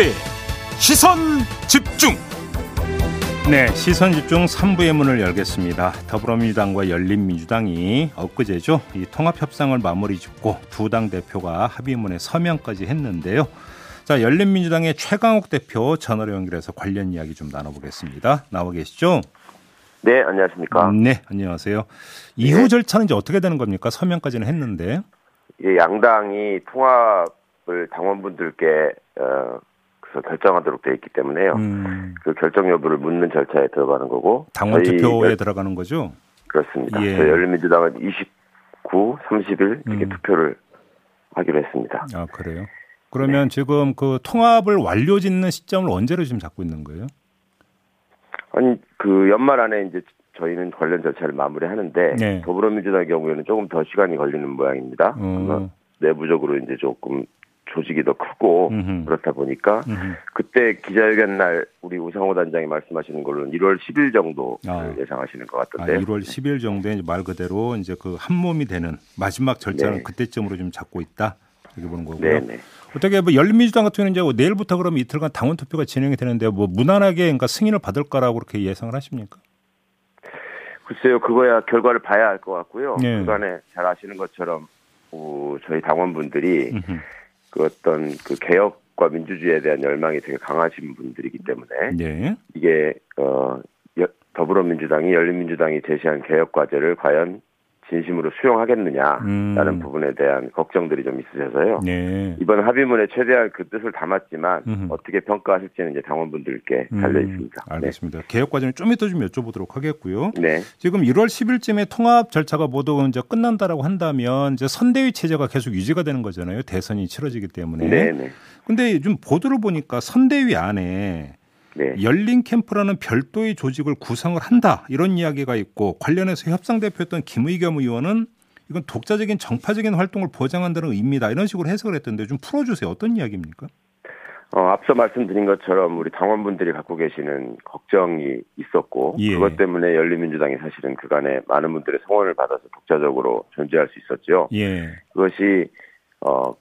김종배 시선집중. 네, 시선집중 3부의 문을 열겠습니다. 더불어민주당과 열린민주당이 엊그제죠, 이 통합협상을 마무리 짓고 두 당 대표가 합의문에 서명까지 했는데요. 자, 열린민주당의 최강욱 대표 전화로 연결해서 관련 이야기 좀 나눠보겠습니다. 나와 계시죠? 네, 안녕하십니까? 네, 안녕하세요. 이후 절차는 이제 어떻게 되는 겁니까? 서명까지는 했는데. 예, 양당이 통합을 당원분들께 그래서 결정하도록 돼 있기 때문에요. 그 결정 여부를 묻는 절차에 들어가는 거고. 당원 투표에 들어가는 거죠? 그렇습니다. 예. 열린민주당은 29, 30일 이렇게 투표를 하기로 했습니다. 아, 그래요? 그러면 네. 지금 그 통합을 완료 짓는 시점을 언제로 지금 잡고 있는 거예요? 아니, 그 연말 안에 이제 저희는 관련 절차를 마무리하는데 네. 더불어민주당의 경우에는 조금 더 시간이 걸리는 모양입니다. 아마 내부적으로 이제 조금 조직이 더 크고 그렇다 보니까 그때 기자회견 날 우리 우상호 단장이 말씀하시는 걸로는 1월 10일 정도 예상하시는 것 같던데요. 아, 1월 10일 정도에 이제 말 그대로 이제 그 한 몸이 되는 마지막 절차는 네. 그때쯤으로 좀 잡고 있다. 이렇게 보는 거고요. 네네. 어떻게 뭐 열린민주당 같은 경우는 이제 내일부터 그러면 이틀간 당원 투표가 진행이 되는데 뭐 무난하게 그러니까 승인을 받을까라고 그렇게 예상을 하십니까? 글쎄요, 그거야 결과를 봐야 알 것 같고요. 네. 그간에 잘 아시는 것처럼 저희 당원분들이 그 어떤 그 개혁과 민주주의에 대한 열망이 되게 강하신 분들이기 때문에 네. 이게 더불어민주당이 열린민주당이 제시한 개혁 과제를 과연 진심으로 수용하겠느냐라는 부분에 대한 걱정들이 좀 있으셔서요. 네. 이번 합의문에 최대한 그 뜻을 담았지만 어떻게 평가하실지는 이제 당원분들께 달려 있습니다. 알겠습니다. 네. 개혁 과정을 좀 이따 좀 여쭤보도록 하겠고요. 네. 지금 1월 10일쯤에 통합 절차가 모두 이제 끝난다라고 한다면 이제 선대위 체제가 계속 유지가 되는 거잖아요. 대선이 치러지기 때문에. 네네. 근데 좀 보도를 보니까 선대위 안에 네. 열린 캠프라는 별도의 조직을 구성을 한다 이런 이야기가 있고 관련해서 협상 대표였던 김의겸 의원은 이건 독자적인 정파적인 활동을 보장한다는 의미다 이런 식으로 해석을 했던데 좀 풀어주세요. 어떤 이야기입니까? 앞서 말씀드린 것처럼 우리 당원분들이 갖고 계시는 걱정이 있었고 예. 그것 때문에 열린민주당이 사실은 그간에 많은 분들의 성원을 받아서 독자적으로 존재할 수 있었죠. 예. 그것이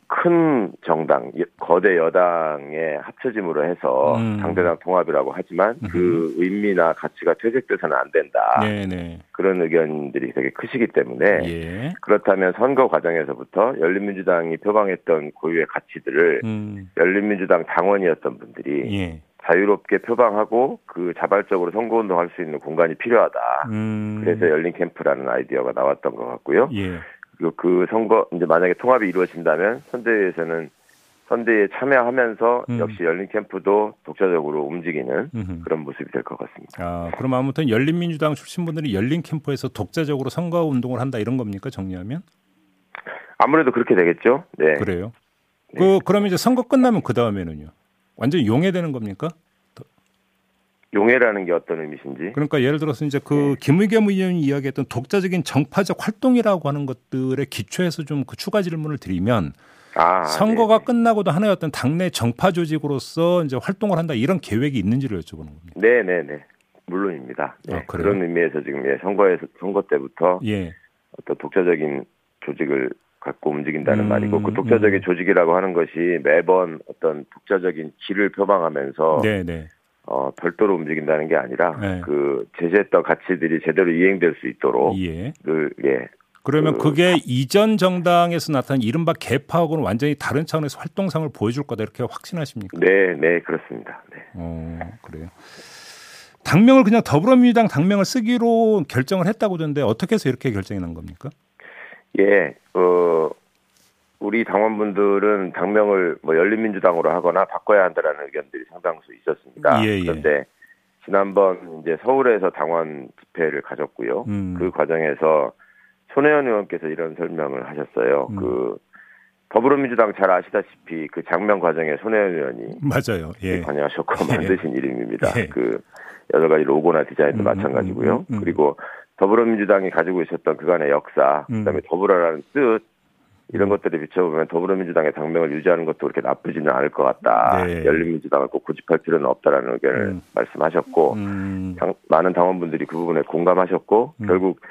큰 정당, 거대 여당의 합쳐짐으로 해서 당대당 통합이라고 하지만 그 의미나 가치가 퇴색돼서는 안 된다. 네네. 그런 의견들이 되게 크시기 때문에 예. 그렇다면 선거 과정에서부터 열린민주당이 표방했던 고유의 가치들을 열린민주당 당원이었던 분들이 예. 자유롭게 표방하고 그 자발적으로 선거운동할 수 있는 공간이 필요하다. 그래서 열린캠프라는 아이디어가 나왔던 것 같고요. 예. 그리고 그 선거 이제 만약에 통합이 이루어진다면 선대위에서는 선대위에 참여하면서 역시 열린 캠프도 독자적으로 움직이는 그런 모습이 될 것 같습니다. 아, 그럼 아무튼 열린민주당 출신분들이 열린 캠프에서 독자적으로 선거 운동을 한다 이런 겁니까? 정리하면? 아무래도 그렇게 되겠죠. 네. 그래요. 네. 그럼 이제 선거 끝나면 그 다음에는요. 완전 용해되는 겁니까? 용해라는 게 어떤 의미신지. 그러니까 예를 들어서 이제 그 김의겸 의원이 이야기했던 독자적인 정파적 활동이라고 하는 것들의 기초에서 좀 그 추가 질문을 드리면 선거가 네네. 끝나고도 하나의 어떤 당내 정파 조직으로서 이제 활동을 한다 이런 계획이 있는지를 여쭤보는 겁니다. 네네네 물론입니다. 네. 그런 의미에서 지금 선거 때부터 어떤 독자적인 조직을 갖고 움직인다는 말이고 그 독자적인 조직이라고 하는 것이 매번 어떤 독자적인 길을 표방하면서. 네네. 별도로 움직인다는 게 아니라 네. 그 제시했던 가치들이 제대로 이행될 수 있도록 늘 그러면 그게 이전 정당에서 나타난 이른바 개파하고는 완전히 다른 차원에서 활동상을 보여줄 거다 이렇게 확신하십니까? 네, 네 그렇습니다. 네. 그래요. 당명을 그냥 더불어민주당 당명을 쓰기로 결정을 했다고 하던데 어떻게 해서 이렇게 결정이 난 겁니까? 예, 우리 당원분들은 당명을 뭐 열린민주당으로 하거나 바꿔야 한다라는 의견들이 상당수 있었습니다. 예, 예. 그런데 지난번 이제 서울에서 당원 집회를 가졌고요. 그 과정에서 손혜연 의원께서 이런 설명을 하셨어요. 그 더불어민주당 잘 아시다시피 그 장명 과정에 손혜연 의원이 맞아요. 예. 관여하셨고 만드신 이름입니다. 예. 그 여러 가지 로고나 디자인도 마찬가지고요. 그리고 더불어민주당이 가지고 있었던 그간의 역사, 그다음에 더불어라는 뜻. 이런 것들에 비춰보면 더불어민주당의 당명을 유지하는 것도 그렇게 나쁘지는 않을 것 같다. 네. 열린민주당을 꼭 고집할 필요는 없다라는 의견을 말씀하셨고 많은 당원분들이 그 부분에 공감하셨고 결국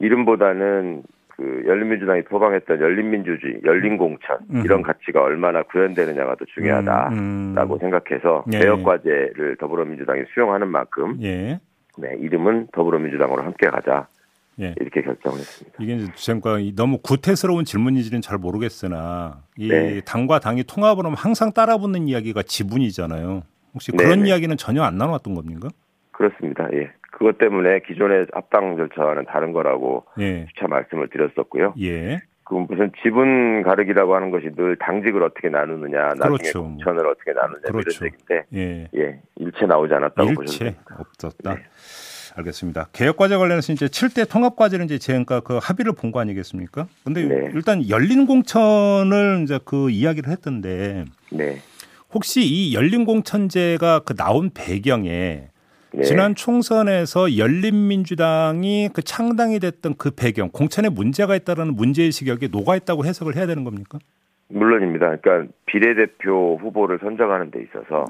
이름보다는 그 열린민주당이 표방했던 열린민주주의, 열린공천 이런 가치가 얼마나 구현되느냐가 더 중요하다라고 생각해서 개혁과제를 더불어민주당이 수용하는 만큼 네, 이름은 더불어민주당으로 함께 가자. 이렇게 결정을 했습니다. 이게 이제 지금과 너무 구태스러운 질문인지는 잘 모르겠으나 이 당과 당이 통합을 하면 항상 따라붙는 이야기가 지분이잖아요. 혹시 그런 이야기는 전혀 안 나왔던 겁니까? 그렇습니다. 예. 그것 때문에 기존의 합당 절차와는 다른 거라고 주차 말씀을 드렸었고요. 그 무슨 지분 가르기라고 하는 것이 늘 당직을 어떻게 나누느냐, 나중에 공천을 어떻게 나누느냐 이런 얘기인데 일체 나오지 않았다고 보셨습니다. 일체 없었다. 알겠습니다. 개혁과제 관련해서 이제 7대 통합과제를 이제 제가 그 합의를 본 거 아니겠습니까? 근데 일단 열린 공천을 이제 그 이야기를 했던데 혹시 이 열린 공천제가 그 나온 배경에 지난 총선에서 열린민주당이 그 창당이 됐던 그 배경, 공천에 문제가 있다라는 문제의식이 여기에 녹아있다고 해석을 해야 되는 겁니까? 물론입니다. 그러니까 비례대표 후보를 선정하는 데 있어서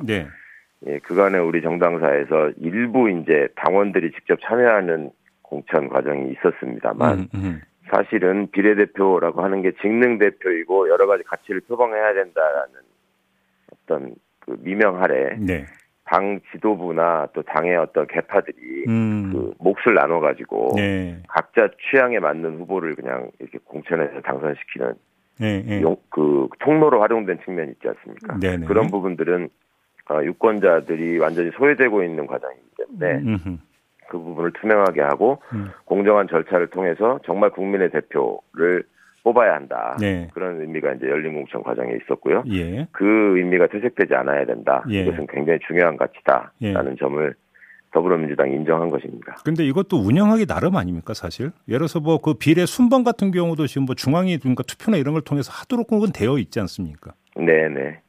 예, 그간에 우리 정당사에서 일부 이제 당원들이 직접 참여하는 공천 과정이 있었습니다만 사실은 비례대표라고 하는 게 직능 대표이고 여러 가지 가치를 표방해야 된다라는 어떤 그 미명 아래 당 지도부나 또 당의 어떤 개파들이 그 몫을 나눠가지고 각자 취향에 맞는 후보를 그냥 이렇게 공천에서 당선시키는 그 통로로 활용된 측면이 있지 않습니까? 그런 부분들은 유권자들이 완전히 소외되고 있는 과정이기 때문에 그 부분을 투명하게 하고 공정한 절차를 통해서 정말 국민의 대표를 뽑아야 한다. 그런 의미가 이제 열린공천 과정에 있었고요. 그 의미가 퇴색되지 않아야 된다. 이것은 굉장히 중요한 가치다라는 점을 더불어민주당이 인정한 것입니다. 그런데 이것도 운영하기 나름 아닙니까 사실? 예를 들어서 뭐 그 비례 순번 같은 경우도 지금 뭐 중앙이 그러니까 투표나 이런 걸 통해서 하도록 공은 되어 있지 않습니까? 네네.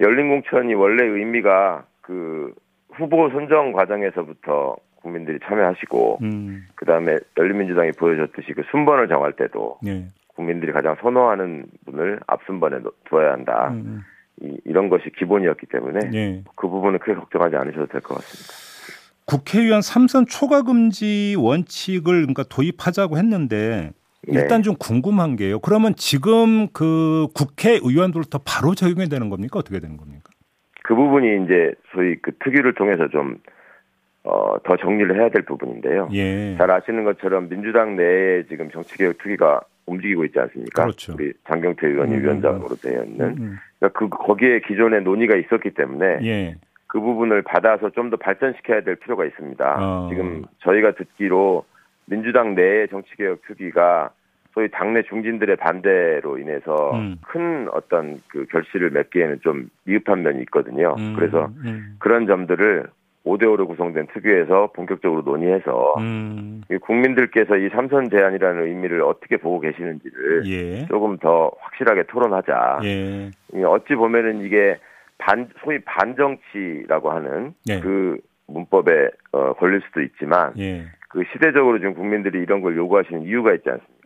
열린공천이 원래 의미가 그 후보 선정 과정에서부터 국민들이 참여하시고 그다음에 열린민주당이 보여줬듯이 그 순번을 정할 때도 국민들이 가장 선호하는 분을 앞순번에 두어야 한다. 이런 것이 기본이었기 때문에 그 부분은 크게 걱정하지 않으셔도 될 것 같습니다. 국회의원 3선 초과금지 원칙을 그러니까 도입하자고 했는데 일단 좀 궁금한 게요. 그러면 지금 그 국회의원들부터 바로 적용이 되는 겁니까? 어떻게 되는 겁니까? 그 부분이 이제 소위 그 특위를 통해서 좀 더 정리를 해야 될 부분인데요. 잘 아시는 것처럼 민주당 내에 지금 정치개혁 특위가 움직이고 있지 않습니까? 우리 장경태 의원이 위원장으로 되어 있는. 그러니까 거기에 기존의 논의가 있었기 때문에 그 부분을 받아서 좀 더 발전시켜야 될 필요가 있습니다. 지금 저희가 듣기로 민주당 내의 정치개혁 특위가 소위 당내 중진들의 반대로 인해서 큰 어떤 그 결실을 맺기에는 좀 미흡한 면이 있거든요. 그래서 그런 점들을 5대5로 구성된 특위에서 본격적으로 논의해서 국민들께서 이 3선 제안이라는 의미를 어떻게 보고 계시는지를 조금 더 확실하게 토론하자. 어찌 보면은 이게 소위 반정치라고 하는 그 문법에 걸릴 수도 있지만 그 시대적으로 지금 국민들이 이런 걸 요구하시는 이유가 있지 않습니까?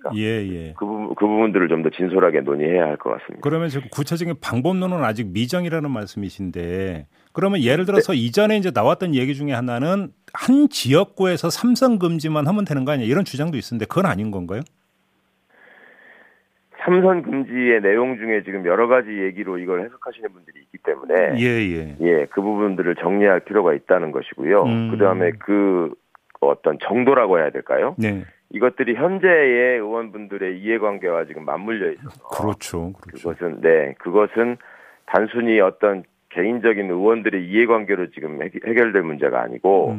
그 부분들을 좀 더 진솔하게 논의해야 할 것 같습니다. 그러면 지금 구체적인 방법론은 아직 미정이라는 말씀이신데 그러면 예를 들어서 이전에 이제 나왔던 얘기 중에 하나는 한 지역구에서 삼선 금지만 하면 되는 거 아니냐 이런 주장도 있었는데 그건 아닌 건가요? 삼선 금지의 내용 중에 지금 여러 가지 얘기로 이걸 해석하시는 분들이 있기 때문에 그 부분들을 정리할 필요가 있다는 것이고요. 그다음에 그 어떤 정도라고 해야 될까요? 이것들이 현재의 의원분들의 이해관계와 지금 맞물려 있어서 그것은 그것은 단순히 어떤 개인적인 의원들의 이해관계로 지금 해결될 문제가 아니고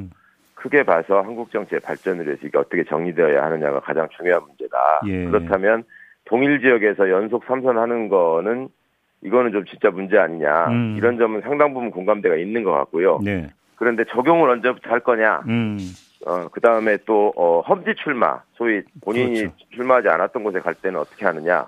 크게 봐서 한국 정치의 발전을 위해서 이게 어떻게 정리되어야 하느냐가 가장 중요한 문제다. 그렇다면 동일 지역에서 연속 3선 하는 거는 이거는 좀 진짜 문제 아니냐. 이런 점은 상당 부분 공감대가 있는 것 같고요. 그런데 적용을 언제부터 할 거냐. 그다음에 또 험지 출마, 소위 본인이 출마하지 않았던 곳에 갈 때는 어떻게 하느냐.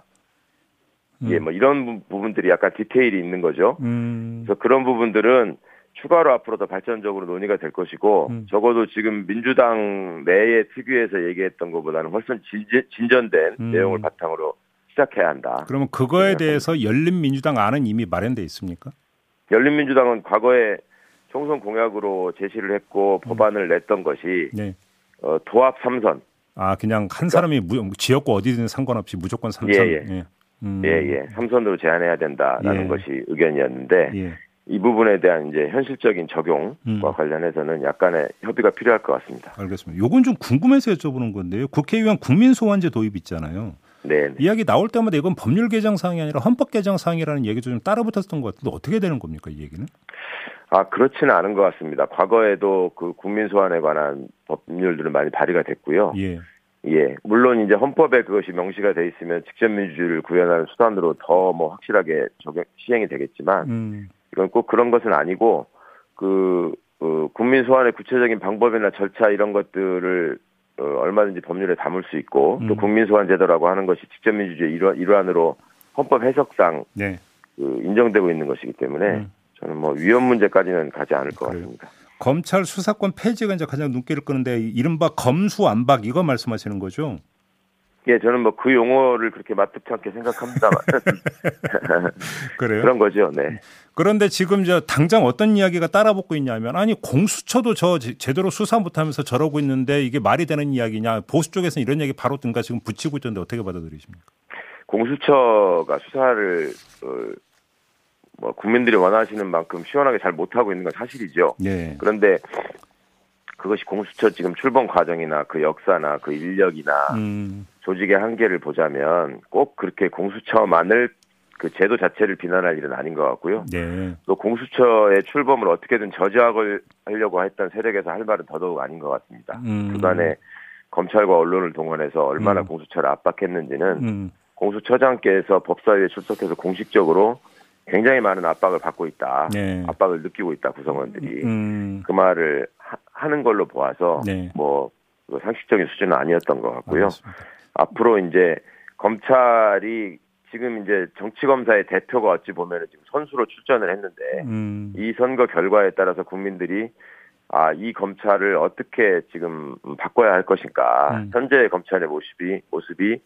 뭐 이런 부분들이 약간 디테일이 있는 거죠. 그래서 그런 부분들은 추가로 앞으로 더 발전적으로 논의가 될 것이고 적어도 지금 민주당 내의 특위에서 얘기했던 것보다는 훨씬 진전된 내용을 바탕으로 시작해야 한다. 그러면 그거에 대해서 열린민주당 안은 이미 마련돼 있습니까? 열린민주당은 과거에 총선 공약으로 제시를 했고 법안을 냈던 것이 도합 3선, 아, 그냥 한 사람이 지역구 어디든 상관없이 무조건 3선. 예. 3선으로 제한해야 된다라는 것이 의견이었는데 이 부분에 대한 이제 현실적인 적용과 관련해서는 약간의 협의가 필요할 것 같습니다. 알겠습니다. 요건 좀 궁금해서 여쭤보는 건데요. 국회의원 국민소환제 도입 있잖아요. 네. 이야기 나올 때마다 이건 법률 개정 사항이 아니라 헌법 개정 사항이라는 얘기도 좀 따라붙었던 것 같은데 어떻게 되는 겁니까, 이 얘기는? 아, 그렇지는 않은 것 같습니다. 과거에도 그 국민소환에 관한 법률들은 많이 발의가 됐고요. 예. 물론 이제 헌법에 그것이 명시가 돼 있으면 직접 민주주의를 구현하는 수단으로 더 뭐 확실하게 적용 시행이 되겠지만 이건 꼭 그런 것은 아니고 그 국민소환의 구체적인 방법이나 절차 이런 것들을 얼마든지 법률에 담을 수 있고 또 국민소환 제도라고 하는 것이 직접 민주주의 일환으로 헌법 해석상 그 인정되고 있는 것이기 때문에 저는 뭐 위헌 문제까지는 가지 않을 것 같습니다. 검찰 수사권 폐지가 이제 가장 눈길을 끄는데 이른바 검수완박 이거 말씀하시는 거죠? 예, 저는 뭐 그 용어를 그렇게 맞듣지 않게 생각합니다만 그래요? 그런 거죠, 네. 그런데 지금 저 당장 어떤 이야기가 따라붙고 있냐면 아니 공수처도 저 제대로 수사 못하면서 저러고 있는데 이게 말이 되는 이야기냐 보수 쪽에서는 이런 얘기 바로 뜬가 지금 붙이고 있던데 어떻게 받아들이십니까? 공수처가 수사를 뭐 국민들이 원하시는 만큼 시원하게 잘 못하고 있는 건 사실이죠. 네. 그런데 그것이 공수처 지금 출범 과정이나 그 역사나 그 인력이나 조직의 한계를 보자면 꼭 그렇게 공수처만을 그 제도 자체를 비난할 일은 아닌 것 같고요. 네. 또 공수처의 출범을 어떻게든 저지하려고 했던 세력에서 할 말은 더더욱 아닌 것 같습니다. 그간에 검찰과 언론을 동원해서 얼마나 공수처를 압박했는지는 공수처장께서 법사위에 출석해서 공식적으로 굉장히 많은 압박을 받고 있다. 네. 압박을 느끼고 있다 구성원들이 그 말을 하는 걸로 보아서 뭐 상식적인 수준은 아니었던 것 같고요. 알겠습니다. 앞으로 이제 검찰이 지금 이제 정치검사의 대표가 어찌 보면 지금 선수로 출전을 했는데 이 선거 결과에 따라서 국민들이 아, 이 검찰을 어떻게 지금 바꿔야 할 것인가. 현재의 검찰의 모습이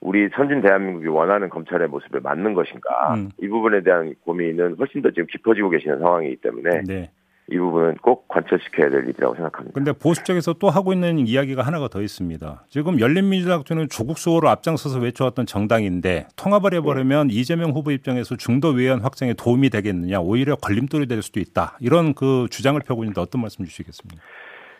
우리 선진 대한민국이 원하는 검찰의 모습에 맞는 것인가. 이 부분에 대한 고민은 훨씬 더 지금 깊어지고 계시는 상황이기 때문에 이 부분은 꼭 관철시켜야 될 일이라고 생각합니다. 그런데 보수 쪽에서 또 하고 있는 이야기가 하나가 더 있습니다. 지금 열린민주당 쪽은 조국 수호를 앞장서서 외쳐왔던 정당인데 통합을 해버리면 이재명 후보 입장에서 중도 외연 확장에 도움이 되겠느냐. 오히려 걸림돌이 될 수도 있다. 이런 그 주장을 펴고 있는데 어떤 말씀 주시겠습니까?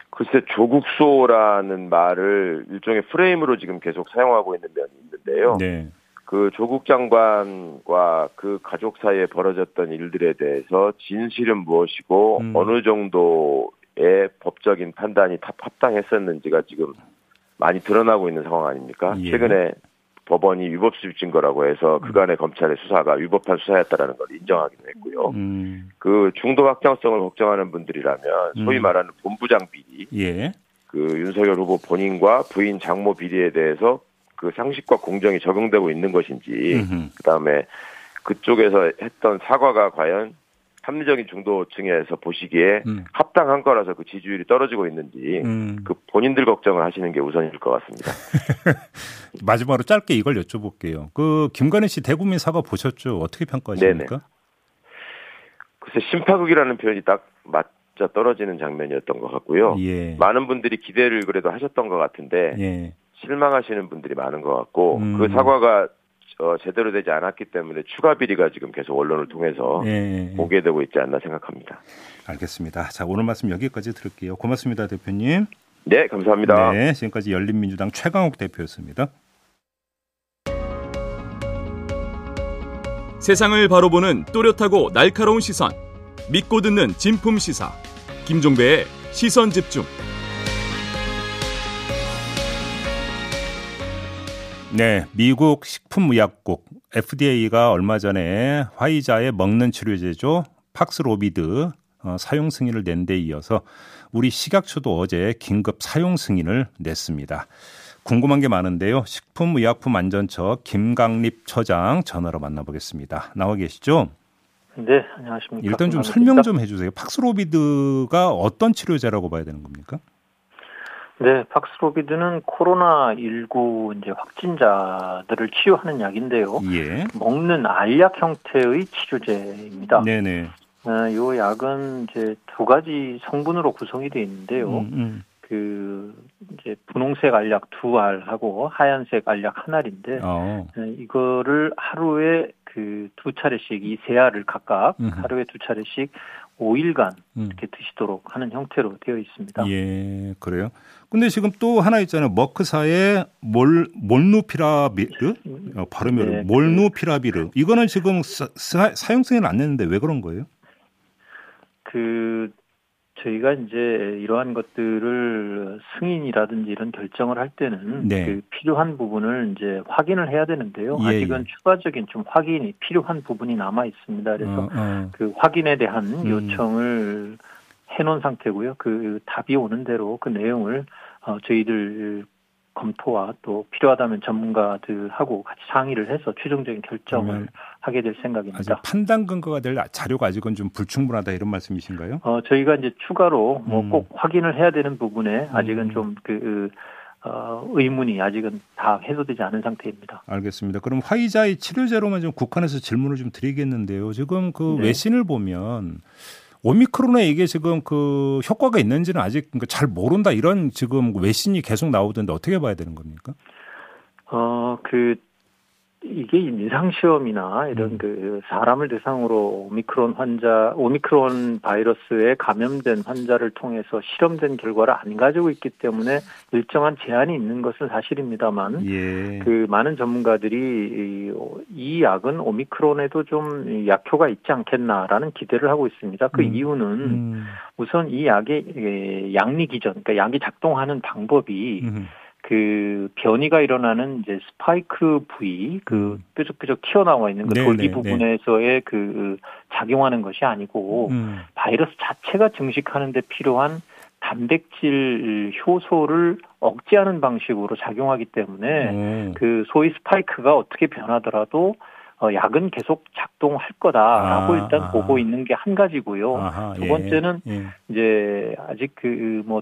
글쎄 조국 수호라는 말을 일종의 프레임으로 지금 계속 사용하고 있는 면이 있는데요. 네. 그 조국 장관과 그 가족 사이에 벌어졌던 일들에 대해서 진실은 무엇이고 어느 정도의 법적인 판단이 합당했었는지가 지금 많이 드러나고 있는 상황 아닙니까? 최근에 법원이 위법수집 증거라고 해서 그간의 검찰의 수사가 위법한 수사였다라는 걸 인정하기도 했고요. 그 중도 확장성을 걱정하는 분들이라면 소위 말하는 본부장 비리, 그 윤석열 후보 본인과 부인 장모 비리에 대해서 그 상식과 공정이 적용되고 있는 것인지, 그다음에 그쪽에서 했던 사과가 과연 합리적인 중도층에서 보시기에 합당한 거라서 그 지지율이 떨어지고 있는지 그 본인들 걱정을 하시는 게 우선일 것 같습니다. 마지막으로 짧게 이걸 여쭤볼게요. 그 김건희 씨 대국민 사과 보셨죠? 어떻게 평가하십니까? 글쎄 심파극이라는 표현이 딱 맞자 떨어지는 장면이었던 것 같고요. 많은 분들이 기대를 그래도 하셨던 것 같은데 실망하시는 분들이 많은 것 같고 그 사과가 제대로 되지 않았기 때문에 추가 비리가 지금 계속 언론을 통해서 보게 되고 있지 않나 생각합니다. 알겠습니다. 자, 오늘 말씀 여기까지 들을게요. 고맙습니다, 대표님. 네, 감사합니다. 네, 지금까지 열린민주당 최강욱 대표였습니다. 세상을 바로 보는 또렷하고 날카로운 시선, 믿고 듣는 진품 시사, 김종배의 시선 집중. 네, 미국 식품의약국 FDA가 얼마 전에 화이자의 먹는 치료제죠 팍스로비드 사용 승인을 낸 데 이어서 우리 식약처도 어제 긴급 사용 승인을 냈습니다. 궁금한 게 많은데요. 식품의약품안전처 김강립 처장 전화로 만나보겠습니다. 나와 계시죠? 네, 안녕하십니까. 일단 좀 설명 좀 해주세요. 팍스로비드가 어떤 치료제라고 봐야 되는 겁니까? 네, 팍스로비드는 코로나19 이제 확진자들을 치료하는 약인데요. 먹는 알약 형태의 치료제입니다. 네네. 이 약은 이제 두 가지 성분으로 구성이 되어 있는데요. 이제 분홍색 알약 2알하고 하얀색 알약 1알인데, 이거를 하루에 두 차례씩 이 세 알을 각각 하루에 두 차례씩 5일간 이렇게 드시도록 하는 형태로 되어 있습니다. 예, 그래요. 근데 지금 또 하나 있잖아요. 머크사의 몰누피라비르? 발음이 어려워요. 몰누피라비르. 이거는 지금 사용성이 안 냈는데 왜 그런 거예요? 저희가 이제 이러한 것들을 승인이라든지 이런 결정을 할 때는 필요한 부분을 이제 확인을 해야 되는데요. 아직은 추가적인 좀 확인이 필요한 부분이 남아 있습니다. 그래서 확인에 대한 요청을 해놓은 상태고요. 답이 오는 대로 그 내용을 저희들 검토와 또 필요하다면 전문가들하고 같이 상의를 해서 최종적인 결정을 하게 될 생각입니다. 판단 근거가 될 자료가 아직은 좀 불충분하다 이런 말씀이신가요? 저희가 이제 추가로 꼭 확인을 해야 되는 부분에 아직은 좀 의문이 아직은 다 해소되지 않은 상태입니다. 알겠습니다. 그럼 화이자의 치료제로만 좀 국한해서 질문을 좀 드리겠는데요. 지금 외신을 보면 오미크론에 이게 지금 효과가 있는지는 아직 잘 모른다 이런 지금 외신이 계속 나오던데 어떻게 봐야 되는 겁니까? 이게 임상시험이나 이런 사람을 대상으로 오미크론 바이러스에 감염된 환자를 통해서 실험된 결과를 안 가지고 있기 때문에 일정한 제한이 있는 것은 사실입니다만, 많은 전문가들이 이 약은 오미크론에도 좀 약효가 있지 않겠나라는 기대를 하고 있습니다. 이유는 우선 이 약의 약리 기전, 그러니까 약이 작동하는 방법이 변이가 일어나는 이제 스파이크 부위, 뾰족뾰족 튀어나와 있는 돌기 부분에서의 작용하는 것이 아니고, 바이러스 자체가 증식하는 데 필요한 단백질 효소를 억제하는 방식으로 작용하기 때문에, 소위 스파이크가 어떻게 변하더라도, 약은 계속 작동할 거다라고 일단 보고 있는 게 한 가지고요. 두 번째는 이제 아직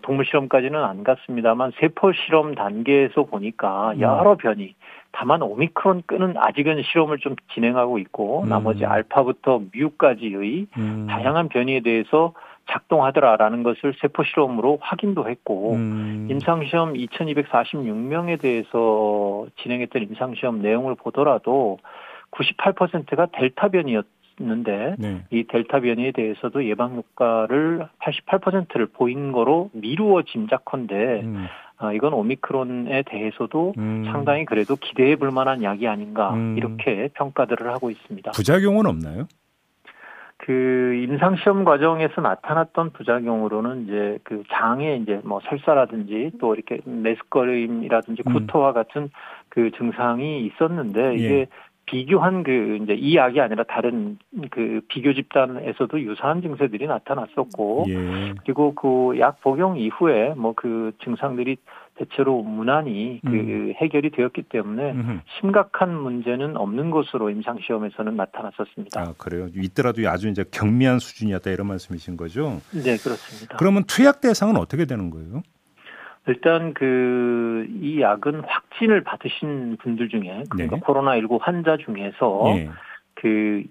동물 실험까지는 안 갔습니다만 세포 실험 단계에서 보니까 여러 변이, 다만 오미크론 끈은 아직은 실험을 좀 진행하고 있고 나머지 알파부터 뮤까지의 다양한 변이에 대해서 작동하더라라는 것을 세포실험으로 확인도 했고 임상시험 2246명에 대해서 진행했던 임상시험 내용을 보더라도 98%가 델타 변이였는데 이 델타 변이에 대해서도 예방 효과를 88%를 보인 거로 미루어 짐작컨대 이건 오미크론에 대해서도 상당히 그래도 기대해 볼 만한 약이 아닌가 이렇게 평가들을 하고 있습니다. 부작용은 없나요? 임상시험 과정에서 나타났던 부작용으로는 이제 장에 이제 설사라든지 또 이렇게 메스꺼림이라든지 구토와 같은 증상이 있었는데 이게 비교한 이제 이 약이 아니라 다른 비교 집단에서도 유사한 증세들이 나타났었고, 그리고 약 복용 이후에 증상들이 대체로 무난히 해결이 되었기 때문에 심각한 문제는 없는 것으로 임상시험에서는 나타났었습니다. 아, 그래요? 있더라도 아주 이제 경미한 수준이었다 이런 말씀이신 거죠? 네, 그렇습니다. 그러면 투약 대상은 어떻게 되는 거예요? 일단 이 약은 확진을 받으신 분들 중에 그러니까 코로나19 환자 중에서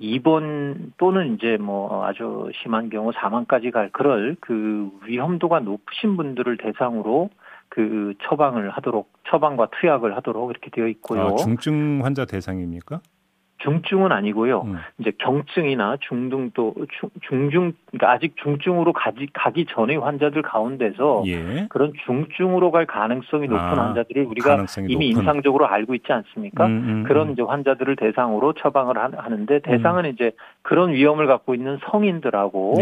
입원 또는 이제 아주 심한 경우 사망까지 갈 그럴 위험도가 높으신 분들을 대상으로 처방과 투약을 하도록 이렇게 되어 있고요. 중증 환자 대상입니까? 중증은 아니고요. 이제 경증이나 중등 또 중증, 그러니까 아직 중증으로 가기 전의 환자들 가운데서 그런 중증으로 갈 가능성이 높은 환자들을 우리가 이미 임상적으로 알고 있지 않습니까? 그런 이제 환자들을 대상으로 처방을 하는데 대상은 이제 그런 위험을 갖고 있는 성인들하고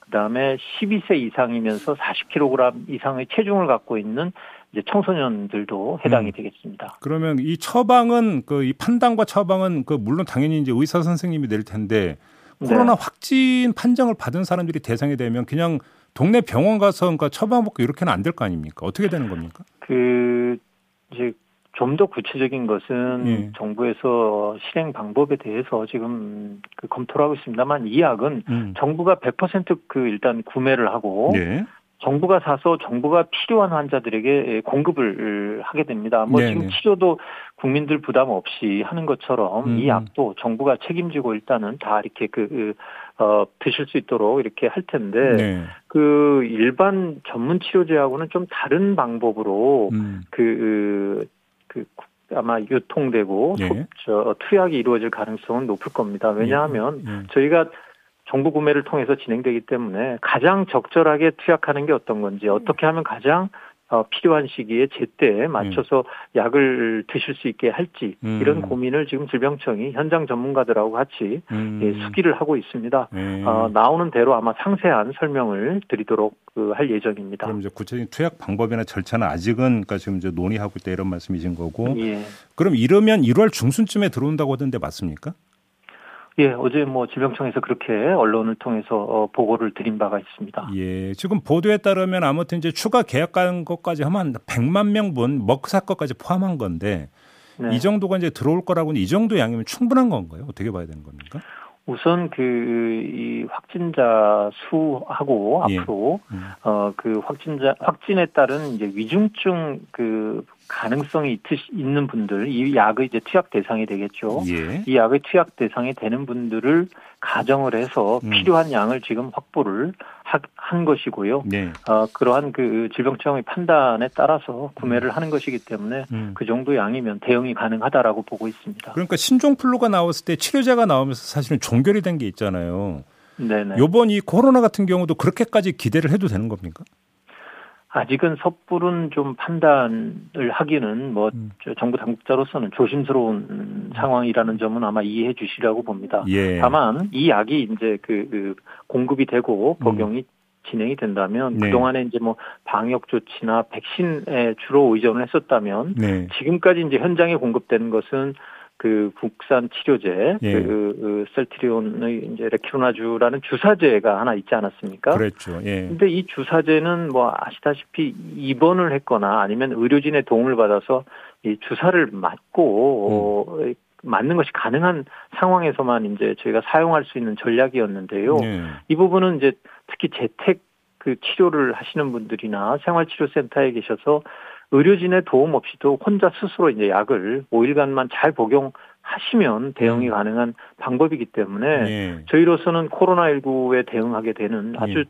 그다음에 12세 이상이면서 40kg 이상의 체중을 갖고 있는 이제 청소년들도 해당이 되겠습니다. 그러면 이 처방은 이 판단과 처방은 물론 당연히 이제 의사 선생님이 낼 텐데 코로나 확진 판정을 받은 사람들이 대상이 되면 그냥 동네 병원 가서 처방받고 이렇게는 안 될 거 아닙니까? 어떻게 되는 겁니까? 이제 좀 더 구체적인 것은 정부에서 실행 방법에 대해서 지금 검토를 하고 있습니다만 이 약은 정부가 100% 일단 구매를 하고 정부가 사서 정부가 필요한 환자들에게 공급을 하게 됩니다. 지금 치료도 국민들 부담 없이 하는 것처럼 이 약도 정부가 책임지고 일단은 다 이렇게 드실 수 있도록 이렇게 할 텐데 네. 그 일반 전문 치료제하고는 좀 다른 방법으로 아마 유통되고 네. 투약이 이루어질 가능성은 높을 겁니다. 왜냐하면 저희가 정부 구매를 통해서 진행되기 때문에 가장 적절하게 투약하는 게 어떤 건지 어떻게 하면 가장 필요한 시기에 제때에 맞춰서 약을 드실 수 있게 할지 이런 고민을 지금 질병청이 현장 전문가들하고 같이 수기를 하고 있습니다. 나오는 대로 아마 상세한 설명을 드리도록 할 예정입니다. 그럼 이제 구체적인 투약 방법이나 절차는 아직은 그러니까 지금 이제 논의하고 있다 이런 말씀이신 거고. 예. 그럼 이러면 1월 중순쯤에 들어온다고 하던데 맞습니까? 예, 어제 뭐 질병청에서 그렇게 언론을 통해서 보고를 드린 바가 있습니다. 예, 지금 보도에 따르면 아무튼 이제 추가 계약한 것까지 하면 100만 명분 머크사 것까지 포함한 건데 네. 이 정도가 이제 들어올 거라고는 이 정도 양이면 충분한 건가요? 어떻게 봐야 되는 겁니까? 우선 이 확진자 수하고 앞으로 그 확진에 따른 이제 위중증 그 가능성이 있는 분들 이 약의 이제 투약 대상이 되겠죠. 예. 이 약의 투약 대상이 되는 분들을 가정을 해서 필요한 양을 지금 확보를 한 것이고요. 네. 그러한 그 질병청의 판단에 따라서 구매를 하는 것이기 때문에 그 정도 양이면 대응이 가능하다라고 보고 있습니다. 그러니까 신종플루가 나왔을 때 치료제가 나오면서 사실은 종결이 된 게 있잖아요. 네네. 이번 이 코로나 같은 경우도 그렇게까지 기대를 해도 되는 겁니까? 아직은 섣부른 좀 판단을 하기는 뭐 정부 당국자로서는 조심스러운 상황이라는 점은 아마 이해해 주시라고 봅니다. 예. 다만 이 약이 이제 그 공급이 되고 복용이 진행이 된다면 네. 그동안에 이제 뭐 방역 조치나 백신에 주로 의존을 했었다면 네. 지금까지 이제 현장에 공급되는 것은 그 국산 치료제, 예. 그 셀트리온의 이제 레키로나주라는 주사제가 하나 있지 않았습니까? 그렇죠. 예. 근데 이 주사제는 뭐 아시다시피 입원을 했거나 아니면 의료진의 도움을 받아서 이 주사를 맞고 맞는 것이 가능한 상황에서만 이제 저희가 사용할 수 있는 전략이었는데요. 예. 이 부분은 이제 특히 재택 그 치료를 하시는 분들이나 생활치료센터에 계셔서 의료진의 도움 없이도 혼자 스스로 이제 약을 5일간만 잘 복용하시면 대응이 가능한 방법이기 때문에 예. 저희로서는 코로나19에 대응하게 되는 아주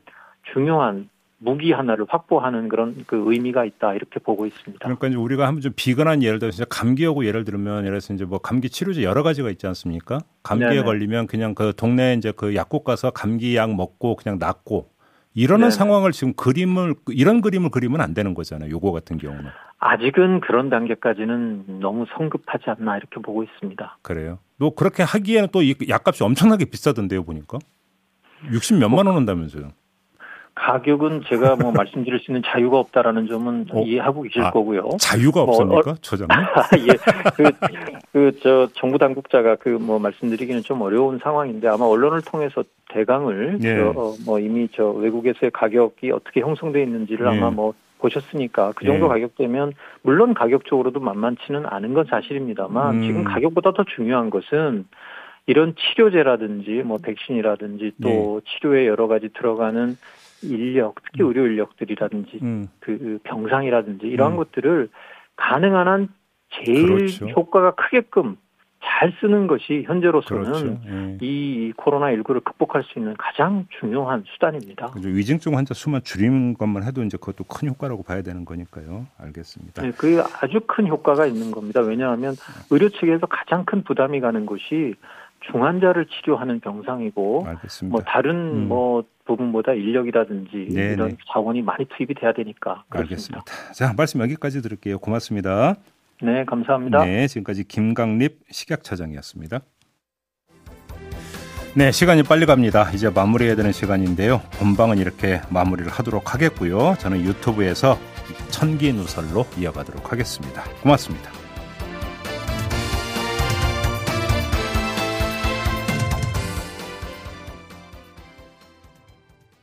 중요한 무기 하나를 확보하는 그런 그 의미가 있다 이렇게 보고 있습니다. 그러니까 이제 우리가 한번 좀 비근한 예를 들어서 감기하고 예를 들면 예를 들어서 이제 뭐 감기 치료제 여러 가지가 있지 않습니까? 감기에 네네. 걸리면 그냥 그 동네 이제 그 약국 가서 감기 약 먹고 그냥 낫고. 이러는 네네. 상황을 지금 이런 그림을 그리면 안 되는 거잖아요. 요거 같은 경우는. 아직은 그런 단계까지는 너무 성급하지 않나 이렇게 보고 있습니다. 그래요. 또 그렇게 하기에는 또 이 약값이 엄청나게 비싸던데요, 보니까. 60몇만 원 한다면서요. 가격은 제가 뭐 말씀드릴 수 있는 자유가 없다라는 점은 이해하고 계실 거고요. 자유가 없습니까, 저장님? 예, 정부 당국자가 말씀드리기는 좀 어려운 상황인데 아마 언론을 통해서 대강을 예. 이미 외국에서의 가격이 어떻게 형성돼 있는지를 예. 아마 보셨으니까 그 정도 가격대면 물론 가격적으로도 만만치는 않은 건 사실입니다만 지금 가격보다 더 중요한 것은. 이런 치료제라든지 백신이라든지 또 치료에 여러 가지 들어가는 인력, 특히 의료 인력들이라든지 그 병상이라든지 이러한 것들을 가능한 한 제일 효과가 크게끔 잘 쓰는 것이 현재로서는 이 코로나19를 극복할 수 있는 가장 중요한 수단입니다. 그렇죠. 위중증 환자 수만 줄이는 것만 해도 이제 그것도 큰 효과라고 봐야 되는 거니까요. 알겠습니다. 네, 그게 아주 큰 효과가 있는 겁니다. 왜냐하면 의료 측에서 가장 큰 부담이 가는 것이 중환자를 치료하는 병상이고, 알겠습니다. 다른 부분보다 인력이라든지 네네. 이런 자원이 많이 투입이 돼야 되니까. 그렇습니다. 알겠습니다. 자, 말씀 여기까지 드릴게요. 고맙습니다. 네, 감사합니다. 네, 지금까지 김강립 식약처장이었습니다. 네, 시간이 빨리 갑니다. 이제 마무리해야 되는 시간인데요. 본방은 이렇게 마무리를 하도록 하겠고요. 저는 유튜브에서 천기누설로 이어가도록 하겠습니다. 고맙습니다.